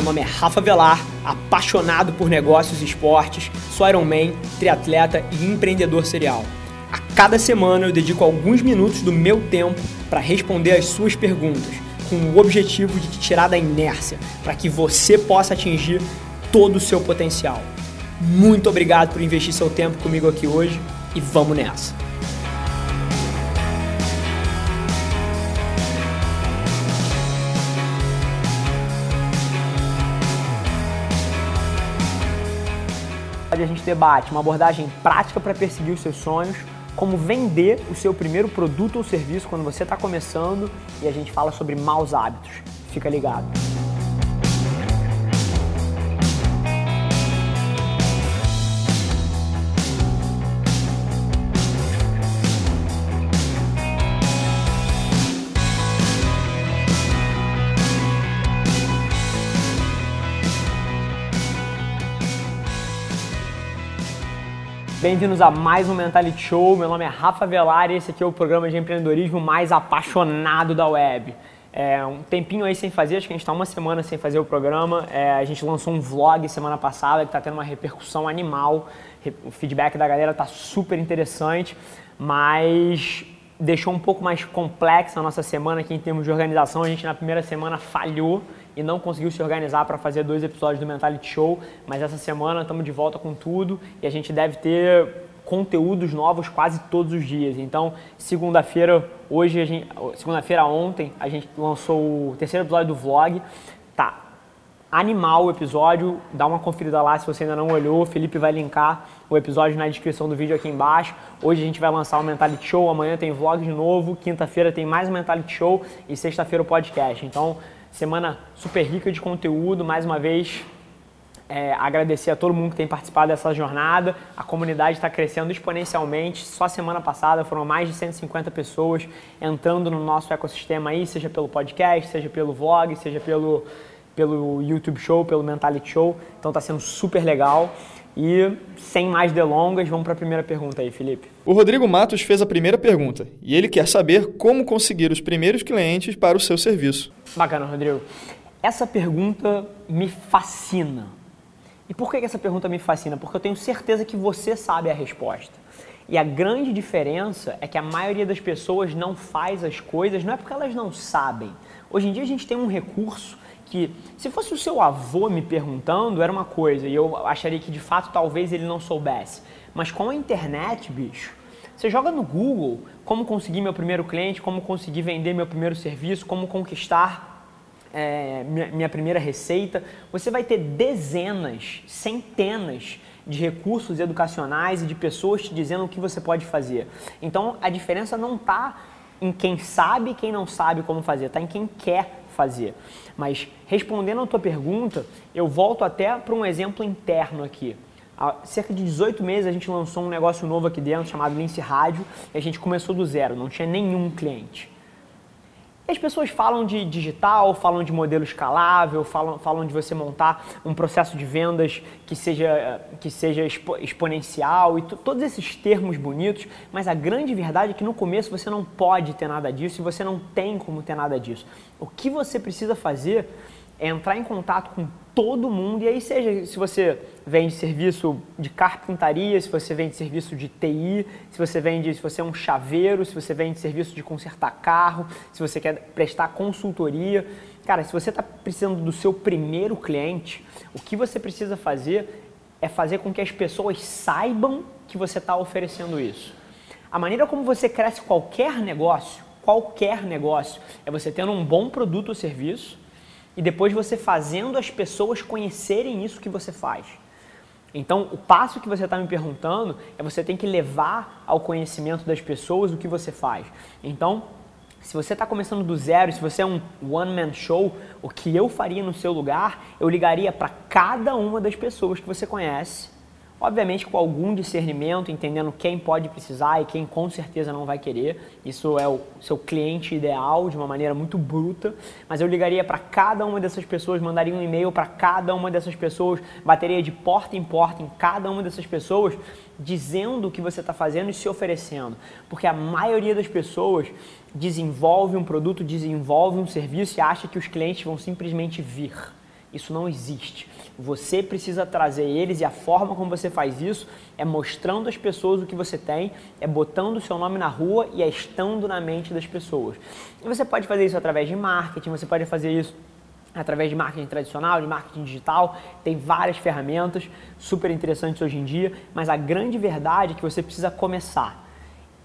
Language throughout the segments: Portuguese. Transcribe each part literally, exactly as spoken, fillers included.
Meu nome é Rafa Velar, apaixonado por negócios e esportes, sou Ironman, triatleta e empreendedor serial. A cada semana eu dedico alguns minutos do meu tempo para responder às suas perguntas, com o objetivo de te tirar da inércia, para que você possa atingir todo o seu potencial. Muito obrigado por investir seu tempo comigo aqui hoje e vamos nessa! A gente debate uma abordagem prática para perseguir os seus sonhos, como vender o seu primeiro produto ou serviço quando você está começando, e a gente fala sobre maus hábitos. Fica ligado! Bem-vindos a mais um Mentality Show, meu nome é Rafa Velar e esse aqui é o programa de empreendedorismo mais apaixonado da web. É, um tempinho aí sem fazer, acho que a gente está uma semana sem fazer o programa, é, a gente lançou um vlog semana passada que está tendo uma repercussão animal, o feedback da galera está super interessante, mas deixou um pouco mais complexa a nossa semana aqui em termos de organização. A gente na primeira semana falhou e não conseguiu se organizar para fazer dois episódios do Mentality Show, mas essa semana estamos de volta com tudo e a gente deve ter conteúdos novos quase todos os dias. Então, segunda-feira, hoje, a gente, segunda-feira ontem, a gente lançou o terceiro episódio do vlog. Tá animal o episódio, dá uma conferida lá se você ainda não olhou. O Felipe vai linkar o episódio na descrição do vídeo aqui embaixo. Hoje a gente vai lançar o Mentality Show, amanhã tem vlog de novo, quinta-feira tem mais um Mentality Show e sexta-feira o podcast. Então, semana super rica de conteúdo, mais uma vez é, agradecer a todo mundo que tem participado dessa jornada. A comunidade está crescendo exponencialmente, só semana passada foram mais de cento e cinquenta pessoas entrando no nosso ecossistema aí, seja pelo podcast, seja pelo vlog, seja pelo, pelo YouTube Show, pelo Mentality Show, então está sendo super legal. E sem mais delongas, vamos para a primeira pergunta aí, Felipe. O Rodrigo Matos fez a primeira pergunta e ele quer saber como conseguir os primeiros clientes para o seu serviço. Bacana, Rodrigo. Essa pergunta me fascina. E por que essa pergunta me fascina? Porque eu tenho certeza que você sabe a resposta. E a grande diferença é que a maioria das pessoas não faz as coisas, não é porque elas não sabem. Hoje em dia a gente tem um recurso que, se fosse o seu avô me perguntando, era uma coisa, e eu acharia que de fato talvez ele não soubesse. Mas com a internet, bicho, você joga no Google como conseguir meu primeiro cliente, como conseguir vender meu primeiro serviço, como conquistar é, minha, minha primeira receita. Você vai ter dezenas, centenas de recursos educacionais e de pessoas te dizendo o que você pode fazer. Então a diferença não está em quem sabe e quem não sabe como fazer, está em quem quer fazer. Mas respondendo a tua pergunta, eu volto até para um exemplo interno aqui. Há cerca de dezoito meses a gente lançou um negócio novo aqui dentro chamado Lince Rádio e a gente começou do zero, não tinha nenhum cliente. E as pessoas falam de digital, falam de modelo escalável, falam, falam de você montar um processo de vendas que seja, que seja expo, exponencial e todos esses termos bonitos, mas a grande verdade é que no começo você não pode ter nada disso e você não tem como ter nada disso. O que você precisa fazer é entrar em contato com todo mundo, e aí seja se você vende serviço de carpintaria, se você vende serviço de T I, se você vende, se você é um chaveiro, se você vende serviço de consertar carro, se você quer prestar consultoria. Cara, se você está precisando do seu primeiro cliente, o que você precisa fazer é fazer com que as pessoas saibam que você está oferecendo isso. A maneira como você cresce qualquer negócio, qualquer negócio, é você tendo um bom produto ou serviço, e depois você fazendo as pessoas conhecerem isso que você faz. Então, o passo que você está me perguntando é você tem que levar ao conhecimento das pessoas o que você faz. Então, se você está começando do zero, se você é um one-man show, o que eu faria no seu lugar, eu ligaria para cada uma das pessoas que você conhece, obviamente com algum discernimento, entendendo quem pode precisar e quem com certeza não vai querer. Isso é o seu cliente ideal de uma maneira muito bruta, mas eu ligaria para cada uma dessas pessoas, mandaria um e-mail para cada uma dessas pessoas, bateria de porta em porta em cada uma dessas pessoas, dizendo o que você está fazendo e se oferecendo. Porque a maioria das pessoas desenvolve um produto, desenvolve um serviço e acha que os clientes vão simplesmente vir. Isso não existe. Você precisa trazer eles, e a forma como você faz isso é mostrando às pessoas o que você tem, é botando o seu nome na rua e é estando na mente das pessoas. E você pode fazer isso através de marketing, você pode fazer isso através de marketing tradicional, de marketing digital, tem várias ferramentas super interessantes hoje em dia, mas a grande verdade é que você precisa começar.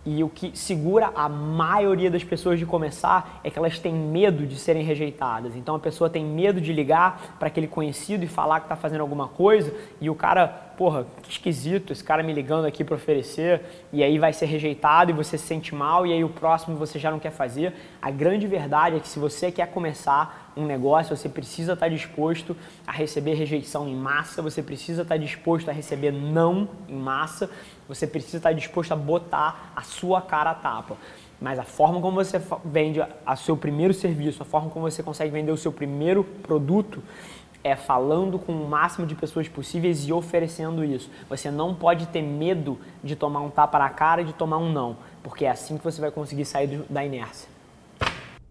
E o que segura a maioria das pessoas de começar é que elas têm medo de serem rejeitadas. Então a pessoa tem medo de ligar para aquele conhecido e falar que está fazendo alguma coisa e o cara, porra, que esquisito, esse cara me ligando aqui para oferecer, e aí vai ser rejeitado e você se sente mal e aí o próximo você já não quer fazer. A grande verdade é que se você quer começar um negócio, você precisa estar disposto a receber rejeição em massa, você precisa estar disposto a receber não em massa, você precisa estar disposto a botar a sua cara à tapa. Mas a forma como você vende o seu primeiro serviço, a forma como você consegue vender o seu primeiro produto, é falando com o máximo de pessoas possíveis e oferecendo isso. Você não pode ter medo de tomar um tapa na cara e de tomar um não, porque é assim que você vai conseguir sair da inércia.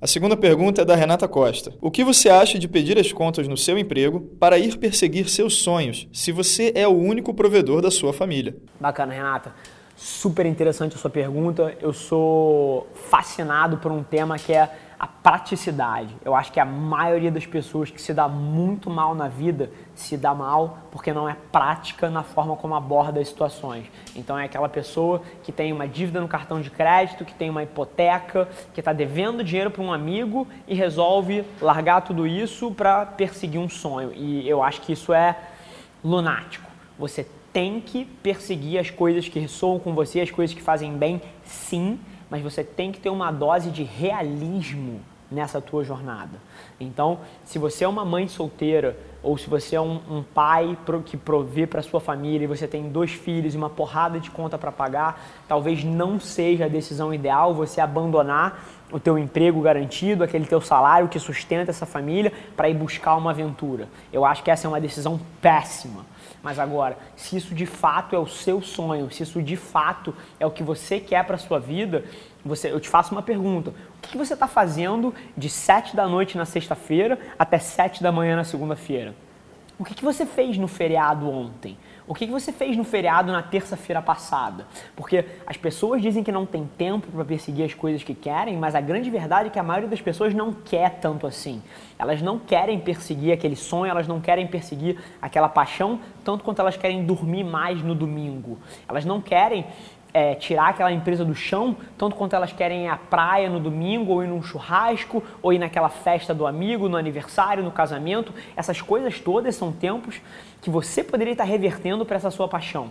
A segunda pergunta é da Renata Costa. O que você acha de pedir as contas no seu emprego para ir perseguir seus sonhos, se você é o único provedor da sua família? Bacana, Renata. Super interessante a sua pergunta. Eu sou fascinado por um tema que é a praticidade. Eu acho que a maioria das pessoas que se dá muito mal na vida se dá mal porque não é prática na forma como aborda as situações. Então é aquela pessoa que tem uma dívida no cartão de crédito, que tem uma hipoteca, que está devendo dinheiro para um amigo e resolve largar tudo isso para perseguir um sonho. E eu acho que isso é lunático. Você tem que perseguir as coisas que ressoam com você, as coisas que fazem bem, sim, mas você tem que ter uma dose de realismo nessa tua jornada. Então, se você é uma mãe solteira ou se você é um, um pai pro, que provê para sua família e você tem dois filhos e uma porrada de conta para pagar, talvez não seja a decisão ideal você abandonar o teu emprego garantido, aquele teu salário que sustenta essa família para ir buscar uma aventura. Eu acho que essa é uma decisão péssima. Mas agora, se isso de fato é o seu sonho, se isso de fato é o que você quer para a sua vida, você, eu te faço uma pergunta. O que você está fazendo de sete da noite na sexta-feira até sete da manhã na segunda-feira? O que você fez no feriado ontem? O que você fez no feriado na terça-feira passada? Porque as pessoas dizem que não tem tempo para perseguir as coisas que querem, mas a grande verdade é que a maioria das pessoas não quer tanto assim. Elas não querem perseguir aquele sonho, elas não querem perseguir aquela paixão, tanto quanto elas querem dormir mais no domingo. Elas não querem É, tirar aquela empresa do chão, tanto quanto elas querem ir à praia no domingo, ou ir num churrasco, ou ir naquela festa do amigo, no aniversário, no casamento. Essas coisas todas são tempos que você poderia estar revertendo para essa sua paixão.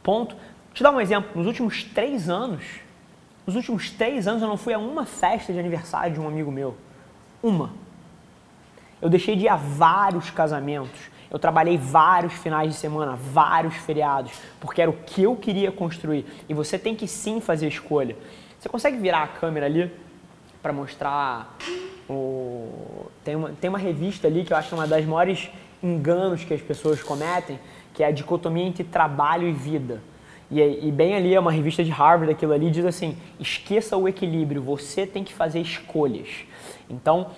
Ponto. Vou te dar um exemplo. Nos últimos três anos, nos últimos três anos eu não fui a uma festa de aniversário de um amigo meu. Uma. Eu deixei de ir a vários casamentos. Eu trabalhei vários finais de semana, vários feriados, porque era o que eu queria construir. E você tem que sim fazer escolha. Você consegue virar a câmera ali para mostrar o... Tem uma, tem uma revista ali que eu acho que é uma das maiores enganos que as pessoas cometem, que é a dicotomia entre trabalho e vida. E, e bem ali, é uma revista de Harvard, aquilo ali, diz assim, esqueça o equilíbrio, você tem que fazer escolhas. Então,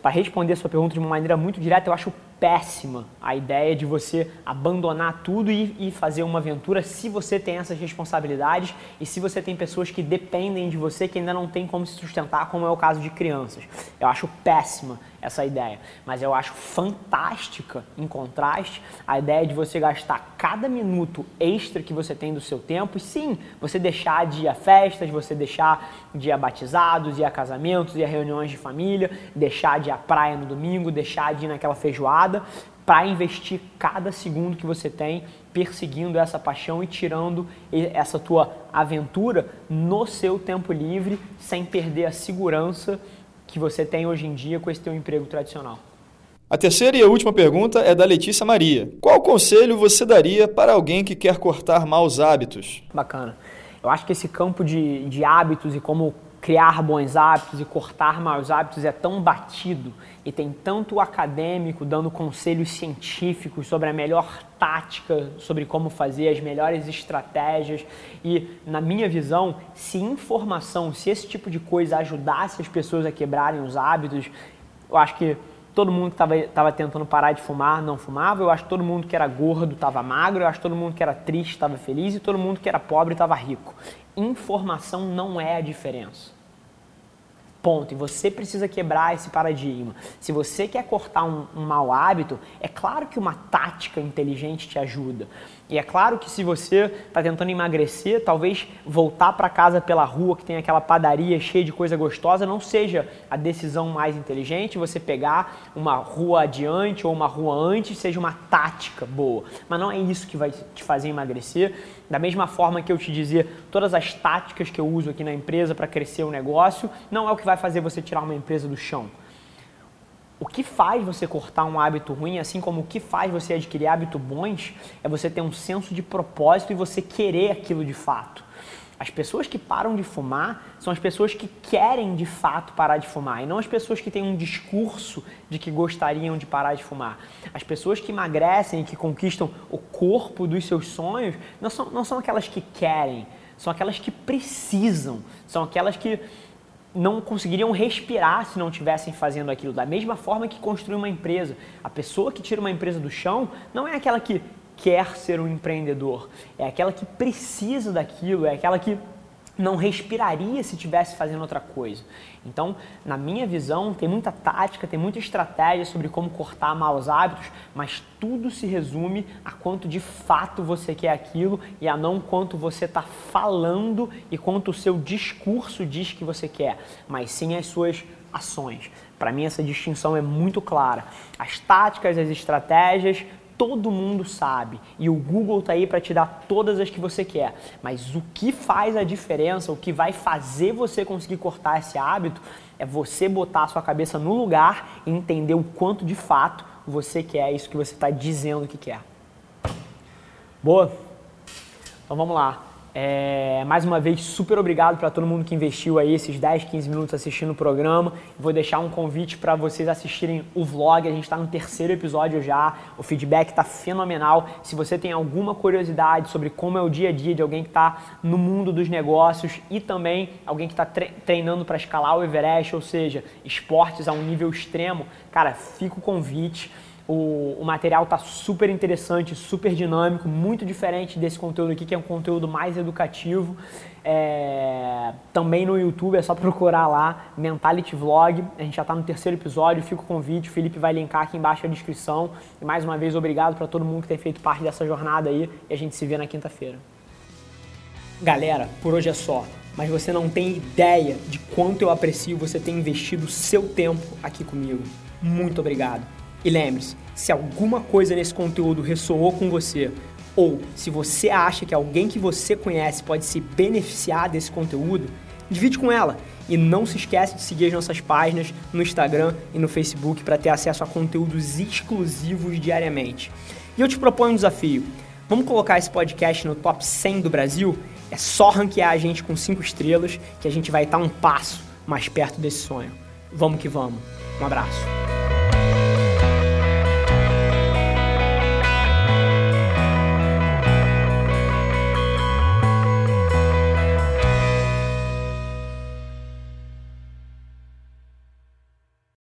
para responder a sua pergunta de uma maneira muito direta, eu acho péssima a ideia de você abandonar tudo e, e fazer uma aventura se você tem essas responsabilidades e se você tem pessoas que dependem de você, que ainda não tem como se sustentar, como é o caso de crianças. Eu acho péssima essa ideia, mas eu acho fantástica, em contraste, a ideia de você gastar cada minuto extra que você tem do seu tempo e sim, você deixar de ir a festas, você deixar de ir a batizados, de ir a casamentos, de ir a reuniões de família, deixar de ir à praia no domingo, deixar de ir naquela feijoada, para investir cada segundo que você tem perseguindo essa paixão e tirando essa tua aventura no seu tempo livre, sem perder a segurança que você tem hoje em dia com esse teu emprego tradicional. A terceira e a última pergunta é da Letícia Maria. Qual conselho você daria para alguém que quer cortar maus hábitos? Bacana. Eu acho que esse campo de, de hábitos e como criar bons hábitos e cortar maus hábitos é tão batido e tem tanto acadêmico dando conselhos científicos sobre a melhor tática, sobre como fazer as melhores estratégias e, na minha visão, se informação, se esse tipo de coisa ajudasse as pessoas a quebrarem os hábitos, eu acho que todo mundo que tava, tava tentando parar de fumar não fumava, eu acho que todo mundo que era gordo tava magro, eu acho que todo mundo que era triste tava feliz e todo mundo que era pobre tava rico. Informação não é a diferença. Ponto. E você precisa quebrar esse paradigma. Se você quer cortar um, um mau hábito, é claro que uma tática inteligente te ajuda. E é claro que se você está tentando emagrecer, talvez voltar para casa pela rua que tem aquela padaria cheia de coisa gostosa não seja a decisão mais inteligente. Você pegar uma rua adiante ou uma rua antes seja uma tática boa. Mas não é isso que vai te fazer emagrecer. Da mesma forma que eu te dizer todas as táticas que eu uso aqui na empresa para crescer o negócio, não é o que vai fazer você tirar uma empresa do chão. O que faz você cortar um hábito ruim, assim como o que faz você adquirir hábitos bons, é você ter um senso de propósito e você querer aquilo de fato. As pessoas que param de fumar são as pessoas que querem de fato parar de fumar e não as pessoas que têm um discurso de que gostariam de parar de fumar. As pessoas que emagrecem e que conquistam o corpo dos seus sonhos não são, não são aquelas que querem, são aquelas que precisam, são aquelas que não conseguiriam respirar se não estivessem fazendo aquilo. Da mesma forma que construir uma empresa. A pessoa que tira uma empresa do chão não é aquela que quer ser um empreendedor, é aquela que precisa daquilo, é aquela que não respiraria se estivesse fazendo outra coisa. Então, na minha visão, tem muita tática, tem muita estratégia sobre como cortar maus hábitos, mas tudo se resume a quanto de fato você quer aquilo e a não quanto você está falando e quanto o seu discurso diz que você quer, mas sim as suas ações. Para mim, essa distinção é muito clara. As táticas, as estratégias, todo mundo sabe e o Google está aí para te dar todas as que você quer, mas o que faz a diferença, o que vai fazer você conseguir cortar esse hábito é você botar a sua cabeça no lugar e entender o quanto de fato você quer isso que você está dizendo que quer. Boa? Então vamos lá. É, mais uma vez, super obrigado para todo mundo que investiu aí esses dez, quinze minutos assistindo o programa. Vou deixar um convite para vocês assistirem o vlog, a gente está no terceiro episódio já, o feedback está fenomenal. Se você tem alguma curiosidade sobre como é o dia a dia de alguém que está no mundo dos negócios e também alguém que está treinando para escalar o Everest, ou seja, esportes a um nível extremo, cara, fica o convite. O, o material está super interessante, super dinâmico, muito diferente desse conteúdo aqui, que é um conteúdo mais educativo. É, também no YouTube, é só procurar lá, Mentality Vlog. A gente já está no terceiro episódio, fica o convite, o Felipe vai linkar aqui embaixo na descrição. E mais uma vez, obrigado para todo mundo que tem feito parte dessa jornada aí e a gente se vê na quinta-feira. Galera, por hoje é só, mas você não tem ideia de quanto eu aprecio você ter investido o seu tempo aqui comigo. Muito obrigado. E lembre-se, se alguma coisa nesse conteúdo ressoou com você, ou se você acha que alguém que você conhece pode se beneficiar desse conteúdo, divide com ela. E não se esquece de seguir as nossas páginas no Instagram e no Facebook para ter acesso a conteúdos exclusivos diariamente. E eu te proponho um desafio. Vamos colocar esse podcast no top cem do Brasil? É só ranquear a gente com cinco estrelas que a gente vai estar um passo mais perto desse sonho. Vamos que vamos. Um abraço.